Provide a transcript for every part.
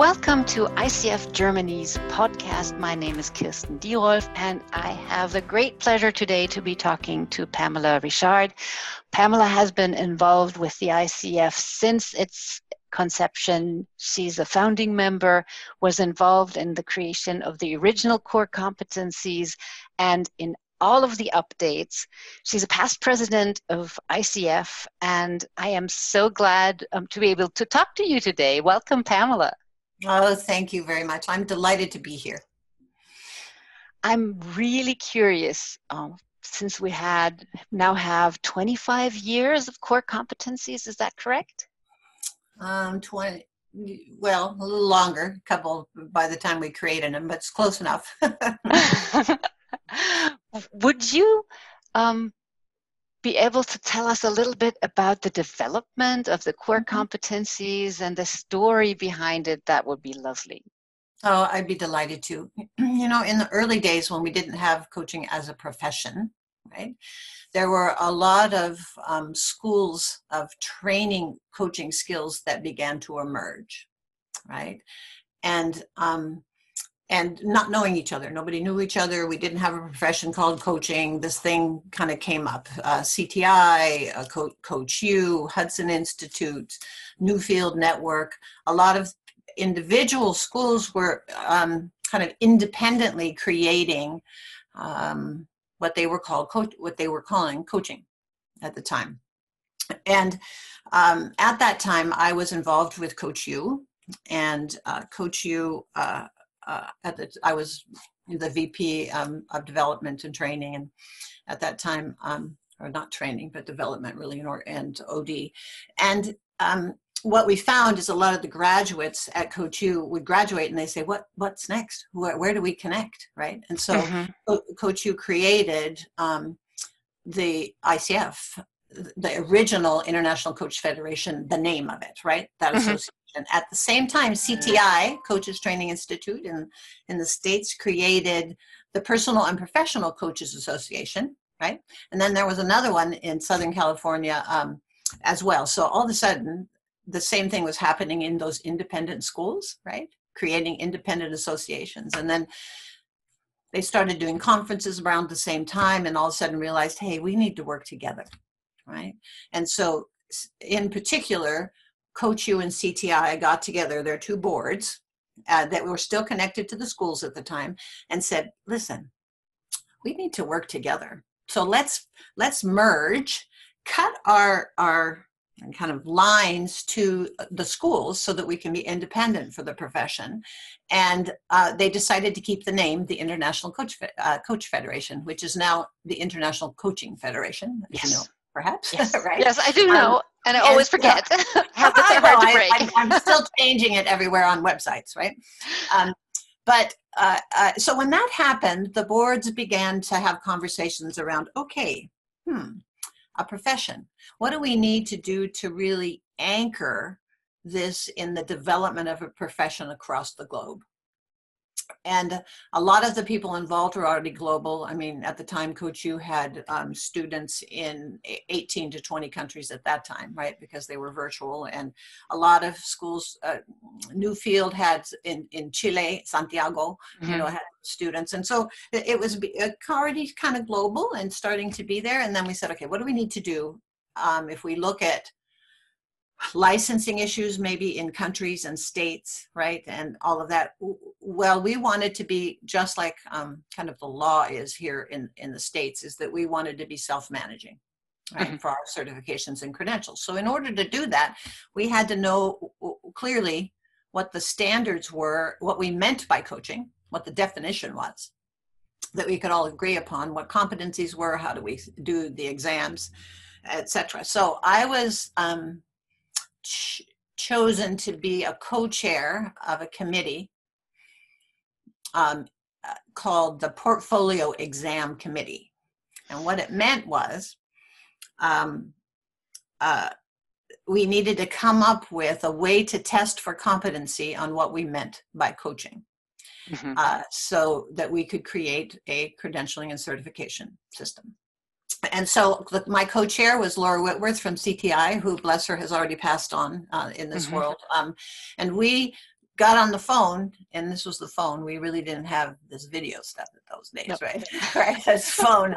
Welcome to ICF Germany's podcast. My name is Kirsten Dierolf, and I have the great pleasure today to be talking to Pamela Richard. Pamela has been involved with the ICF since its conception. She's a founding member, was involved in the creation of the original core competencies, and in all of the updates. She's a past president of ICF, and I am so glad to be able to talk to you today. Welcome, Pamela. Oh, thank you very much. I'm delighted to be here. I'm really curious, since we now have 25 years of core competencies, is that correct? Well, a little longer, a couple by the time we created them, but it's close enough. Would you be able to tell us a little bit about the development of the core competencies and the story behind it? That would be lovely. Oh, I'd be delighted to. You know, in the early days when we didn't have coaching as a profession, right, there were a lot of schools of training coaching skills that began to emerge, right? And not knowing each other. Nobody knew each other. We didn't have a profession called coaching. This thing kind of came up. CTI, Coach U, Hudson Institute, Newfield Network. A lot of individual schools were kind of independently creating what they were calling coaching at the time. And at that time, I was involved with Coach U, and Coach U. I was the VP of development and training, and at that time, or not training, but development really, and OD. And what we found is a lot of the graduates at Coach U would graduate and they say, what's next? Where do we connect, right? And so Coach U created the ICF, the original International Coach Federation, the name of it, right? That association. And at the same time, CTI, Coaches Training Institute in the States, created the Personal and Professional Coaches Association, right? And then there was another one in Southern California as well. So all of a sudden, the same thing was happening in those independent schools, right? Creating independent associations. And then they started doing conferences around the same time, and all of a sudden realized, hey, we need to work together, right? And so in particular, Coach U and CTI got together, their two boards that were still connected to the schools at the time, and said, listen, we need to work together. So let's merge, cut our kind of lines to the schools so that we can be independent for the profession. And they decided to keep the name, the International Coach Federation, which is now the International Coaching Federation, as you know, perhaps. Yes, right? Yes, I do know. And I always forget. I'm still changing it everywhere on websites, right? So when that happened, the boards began to have conversations around, a profession. What do we need to do to really anchor this in the development of a profession across the globe? And a lot of the people involved were already global. I mean, at the time, Coach U had students in 18 to 20 countries at that time, right? Because they were virtual. And a lot of schools, Newfield had in Chile, Santiago, had students. And so it was already kind of global and starting to be there. And then we said, okay, what do we need to do if we look at licensing issues, maybe in countries and states, right? And all of that. Well, we wanted to be just like kind of the law is here in the States, is that we wanted to be self-managing, right? For our certifications and credentials. So in order to do that, we had to know clearly what the standards were, what we meant by coaching, what the definition was, that we could all agree upon, what competencies were, how do we do the exams, etc. So I was chosen to be a co-chair of a committee called the Portfolio Exam Committee. And what it meant was we needed to come up with a way to test for competency on what we meant by coaching so that we could create a credentialing and certification system. And so my co-chair was Laura Whitworth from CTI, who, bless her, has already passed on in this world. And we got on the phone, and this was the phone. We really didn't have this video stuff in those days, right? Right. This phone,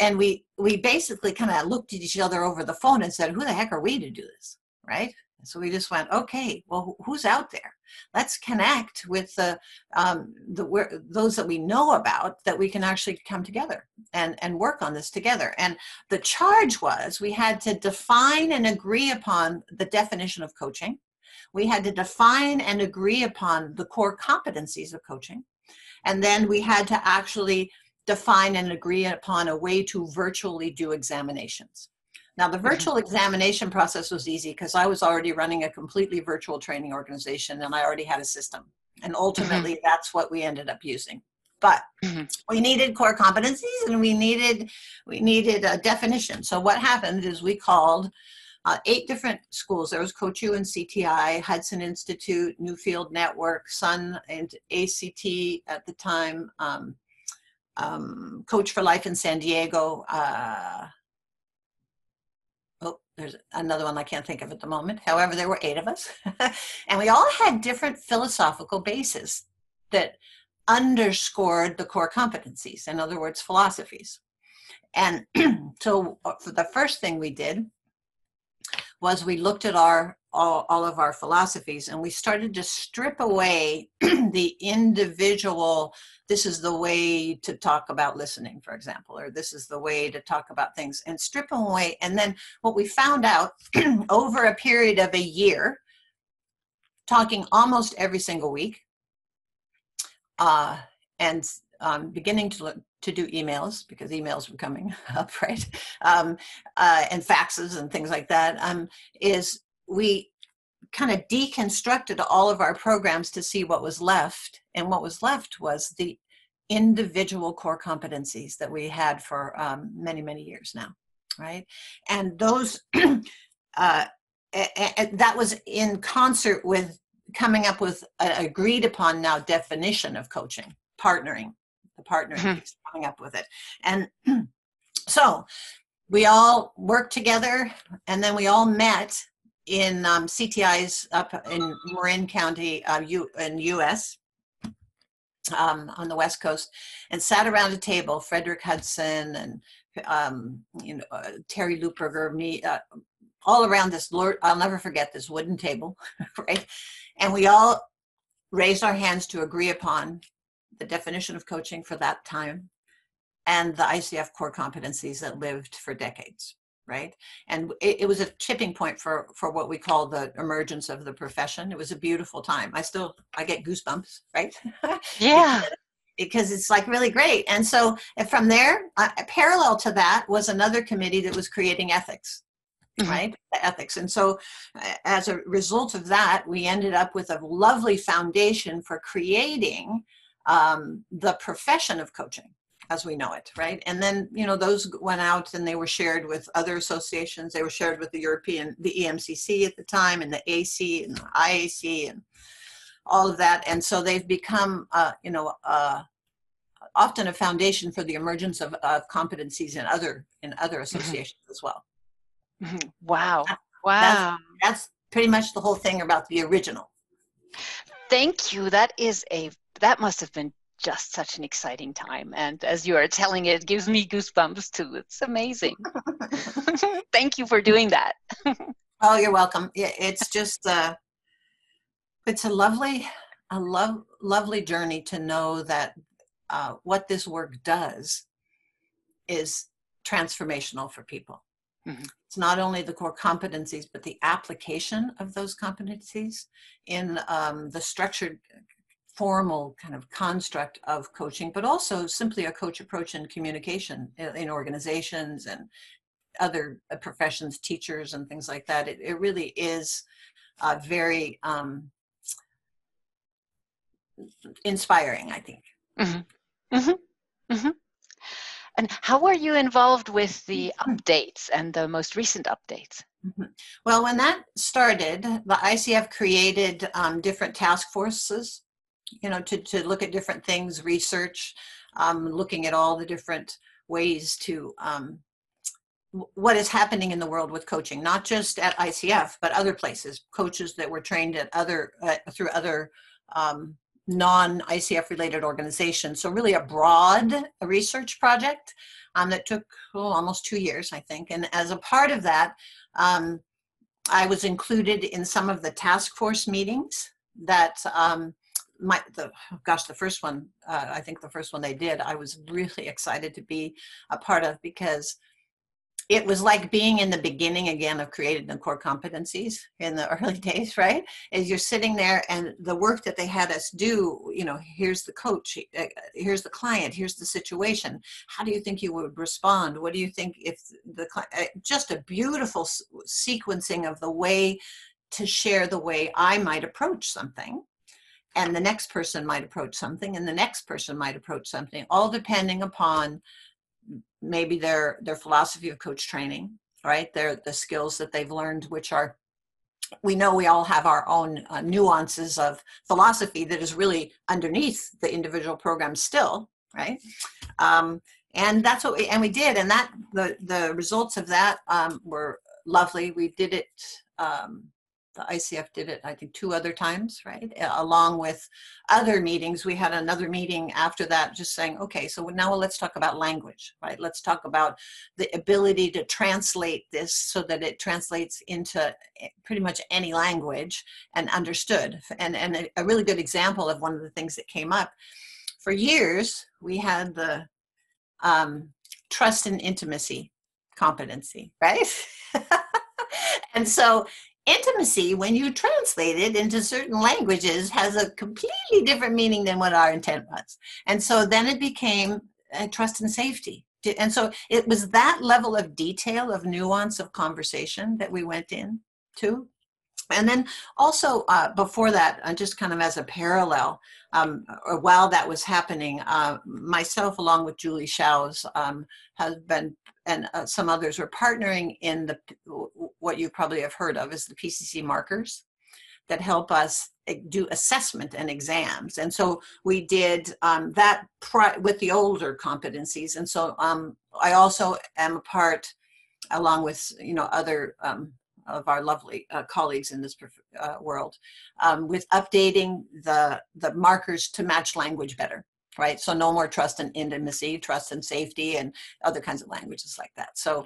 and we basically kind of looked at each other over the phone and said, "Who the heck are we to do this?" Right. So we just went, okay, well, who's out there? Let's connect with those that we know about, that we can actually come together and work on this together. And the charge was we had to define and agree upon the definition of coaching. We had to define and agree upon the core competencies of coaching. And then we had to actually define and agree upon a way to virtually do examinations. Now, the virtual examination process was easy because I was already running a completely virtual training organization and I already had a system. And ultimately, that's what we ended up using. But we needed core competencies and we needed a definition. So what happened is we called 8 different schools. There was Coach U and CTI, Hudson Institute, Newfield Network, Sun and ACT at the time, Coach for Life in San Diego, there's another one I can't think of at the moment. However, there were 8 of us. And we all had different philosophical bases that underscored the core competencies, in other words, philosophies. And so the first thing we did was we looked at all of our philosophies and we started to strip away the individual, this is the way to talk about listening, for example, or this is the way to talk about things, and strip them away. And then what we found out over a period of a year, talking almost every single week, beginning to do emails, because emails were coming up, right? And faxes and things like that, is we kind of deconstructed all of our programs to see what was left. And what was left was the individual core competencies that we had for many, many years now, right? And those, that was in concert with coming up with an agreed upon now definition of coaching, partnering, the partnering piece, coming up with it. And so we all worked together and then we all met in CTIs up in Marin County in U.S. On the West Coast, and sat around a table. Frederick Hudson and Terry Luperger, me, all around this. Lord, I'll never forget this wooden table, right? And we all raised our hands to agree upon the definition of coaching for that time, and the ICF core competencies that lived for decades. Right? And it was a tipping point for what we call the emergence of the profession. It was a beautiful time. I get goosebumps, right? Yeah. Because it's like really great. And so from there, parallel to that was another committee that was creating ethics, right? The ethics. And so as a result of that, we ended up with a lovely foundation for creating the profession of coaching as we know it, right? And then, those went out and they were shared with other associations. They were shared with the EMCC at the time, and the AC and the IAC and all of that. And so they've become, often a foundation for the emergence of competencies in other associations as well. Wow. That's pretty much the whole thing about the original. Thank you. That must have been just such an exciting time. And as you are telling it, it gives me goosebumps too. It's amazing. Thank you for doing that. Oh, you're welcome. It's just, it's a lovely journey to know that what this work does is transformational for people. It's not only the core competencies, but the application of those competencies in the structured formal kind of construct of coaching, but also simply a coach approach in communication in organizations and other professions, teachers and things like that. It really is very inspiring, I think. And how are you involved with the updates and the most recent updates? Well, when that started, the ICF created different task forces, to look at different things, research, looking at all the different ways to what is happening in the world with coaching, not just at ICF, but other places, coaches that were trained at other, through other non-ICF related organizations. So really a broad research project that took almost 2 years, I think. And as a part of that, I was included in some of the task force meetings that the first one, I think the first one they did, I was really excited to be a part of, because it was like being in the beginning again of creating the core competencies in the early days, right? As you're sitting there and the work that they had us do, you know, here's the coach, here's the client, here's the situation. How do you think you would respond? What do you think if the client, just a beautiful sequencing of the way to share the way I might approach something. And the next person might approach something, and the next person might approach something, all depending upon maybe their philosophy of coach training, right? The skills that they've learned, which are, we know we all have our own nuances of philosophy that is really underneath the individual program still, right? And that's what we did, and that the results of that were lovely. We did it, the ICF did it, I think, 2 other times, right? Along with other meetings. We had another meeting after that just saying, okay, so now let's talk about language, right? Let's talk about the ability to translate this so that it translates into pretty much any language and understood. And a really good example of one of the things that came up, for years, we had the trust and intimacy competency, right? And so intimacy, when you translate it into certain languages, has a completely different meaning than what our intent was. And so then it became trust and safety. And so it was that level of detail, of nuance, of conversation that we went in to. And then also before that, just kind of as a parallel, or while that was happening, myself along with Julie Shouse, husband, and some others were partnering in the, what you probably have heard of is the PCC markers that help us do assessment and exams. And so we did that with the older competencies. And so I also am a part, along with, you know, other of our lovely colleagues in this world, with updating the markers to match language better. Right? So no more trust and intimacy, trust and safety, and other kinds of languages like that. So,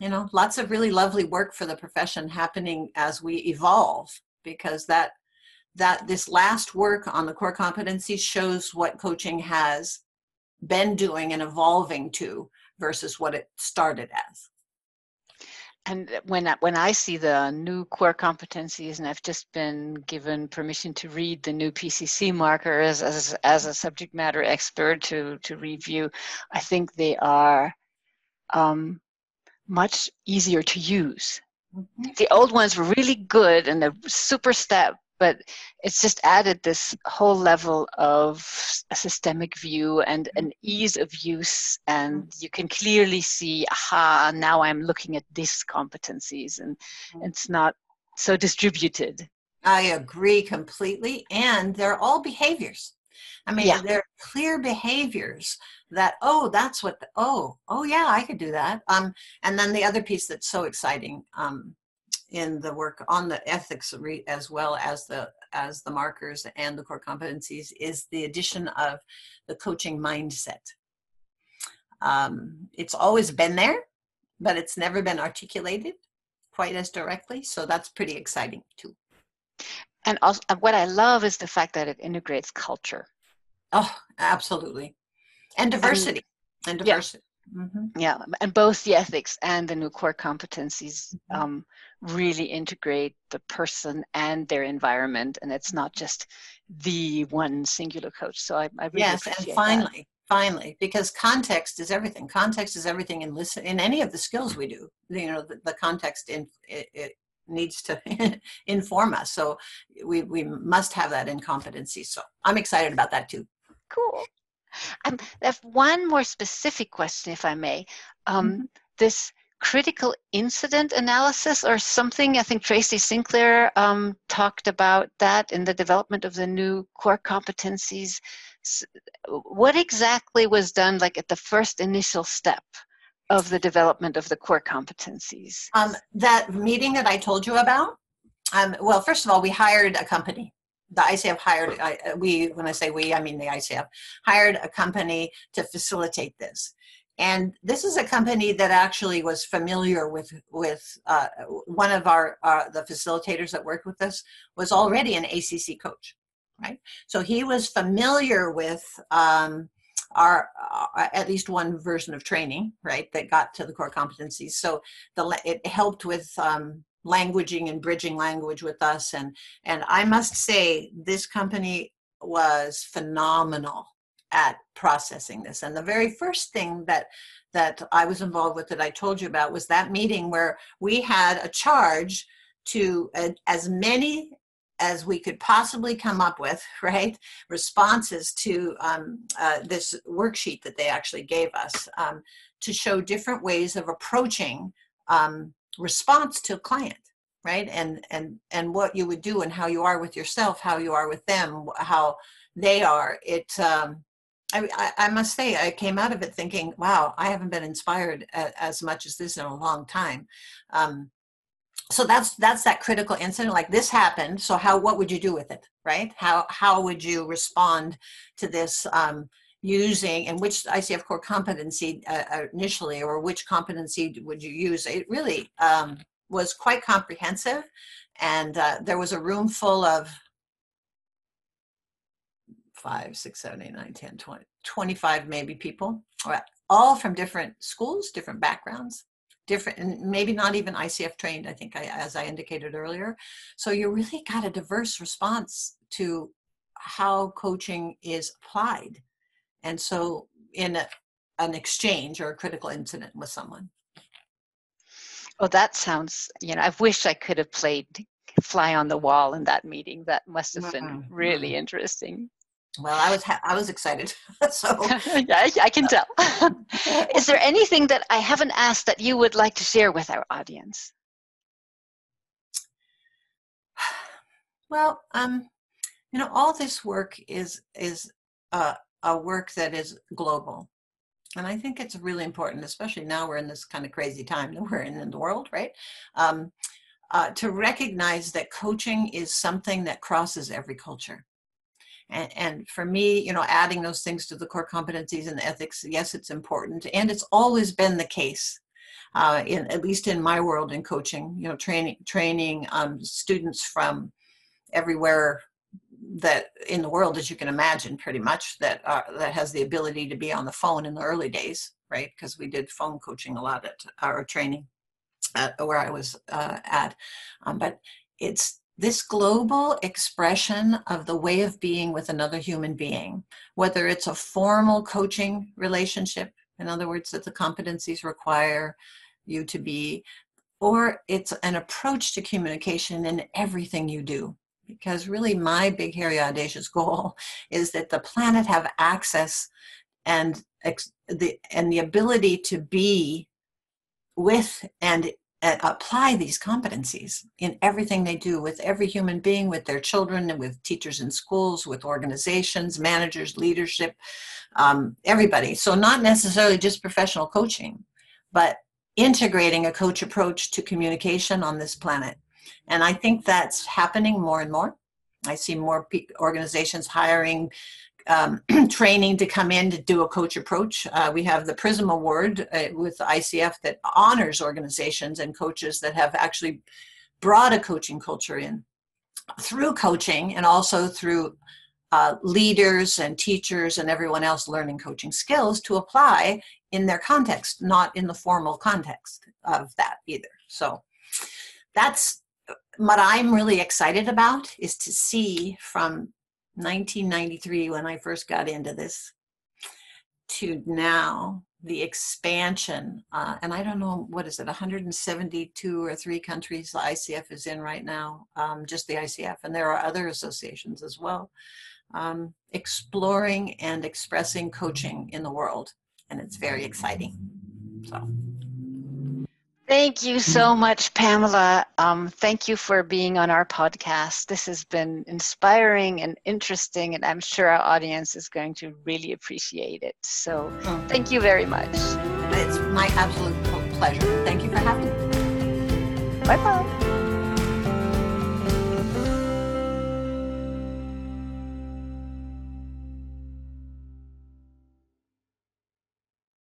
you know, lots of really lovely work for the profession happening as we evolve, because this last work on the core competency shows what coaching has been doing and evolving to versus what it started as. And when I see the new core competencies, and I've just been given permission to read the new PCC markers as a subject matter expert to review, I think they are much easier to use. Mm-hmm. The old ones were really good and a super step, but it's just added this whole level of a systemic view and an ease of use. And you can clearly see, aha, now I'm looking at these competencies, and it's not so distributed. I agree completely. And they're all behaviors. I mean, yeah. They're clear behaviors that, oh, that's what, oh yeah, I could do that. And then the other piece that's so exciting, in the work on the ethics as well as the markers and the core competencies, is the addition of the coaching mindset. It's always been there, but it's never been articulated quite as directly. So that's pretty exciting too. And also, what I love is the fact that it integrates culture. Oh, absolutely. And diversity. And diversity. Yeah. Mm-hmm. Yeah, and both the ethics and the new core competencies really integrate the person and their environment, and it's not just the one singular coach. So I really appreciate and finally, because context is everything. Context is everything in any of the skills we do. You know, the context it needs to inform us. So we must have that in competency. So I'm excited about that too. Cool. I have one more specific question, if I may. This critical incident analysis or something, I think Tracy Sinclair talked about that in the development of the new core competencies. What exactly was done, like at the first initial step of the development of the core competencies? That meeting that I told you about, well, first of all, we hired a company. The ICF hired, when I say we, I mean the ICF, hired a company to facilitate this. And this is a company that actually was familiar with one of the facilitators that worked with us was already an ACC coach, right? So he was familiar with at least one version of training, right, that got to the core competencies. So it helped with languaging and bridging language with us. And I must say, this company was phenomenal at processing this. And the very first thing that I was involved with that I told you about was that meeting where we had a charge to as many as we could possibly come up with, right, responses to this worksheet that they actually gave us to show different ways of approaching response to a client, right? And what you would do and how you are with yourself, how you are with them, how they are. I must say, I came out of it thinking, wow, I haven't been inspired as much as this in a long time. So that's that critical incident, like this happened. So what would you do with it, right? How would you respond to this using, and which ICF core competency initially, or which competency would you use? It really was quite comprehensive. And there was a room full of 5, 6, 7, 8, 9, 10, 20, 25 maybe people, all from different schools, different backgrounds, different, and maybe not even ICF trained, I think, as I indicated earlier. So you really got a diverse response to how coaching is applied. And so in an exchange or a critical incident with someone. Well, that sounds, you know, I wish I could have played fly on the wall in that meeting. That must have been really interesting. Well, I was excited, so. Yeah, I can tell. Is there anything that I haven't asked that you would like to share with our audience? Well, you know, all this work is a work that is global. And I think it's really important, especially now we're in this kind of crazy time that we're in the world, right? To recognize that coaching is something that crosses every culture. And for me, you know, adding those things to the core competencies and ethics, yes, it's important. And it's always been the case, at least in my world in coaching, you know, training students from everywhere that in the world, as you can imagine, pretty much, that has the ability to be on the phone in the early days, right? Because we did phone coaching a lot at our training where I was at. But it's this global expression of the way of being with another human being, whether it's a formal coaching relationship, in other words, that the competencies require you to be, or it's an approach to communication in everything you do. Because really my big, hairy, audacious goal is that the planet have access and the ability to be with and apply these competencies in everything they do with every human being, with their children and with teachers in schools, with organizations, managers, leadership, everybody. So not necessarily just professional coaching, but integrating a coach approach to communication on this planet. And I think that's happening more and more. I see more organizations hiring training to come in to do a coach approach. We have the PRISM Award with ICF that honors organizations and coaches that have actually brought a coaching culture in through coaching and also through leaders and teachers and everyone else learning coaching skills to apply in their context, not in the formal context of that either. So that's what I'm really excited about, is to see from 1993, when I first got into this, to now, the expansion, and I don't know, what is it, 172 or 3 countries the ICF is in right now, just the ICF, and there are other associations as well, exploring and expressing coaching in the world, and it's very exciting, so. Thank you so much, Pamela. Thank you for being on our podcast. This has been inspiring and interesting, and I'm sure our audience is going to really appreciate it. So thank you very much. It's my absolute pleasure. Thank you for having me. Bye-bye.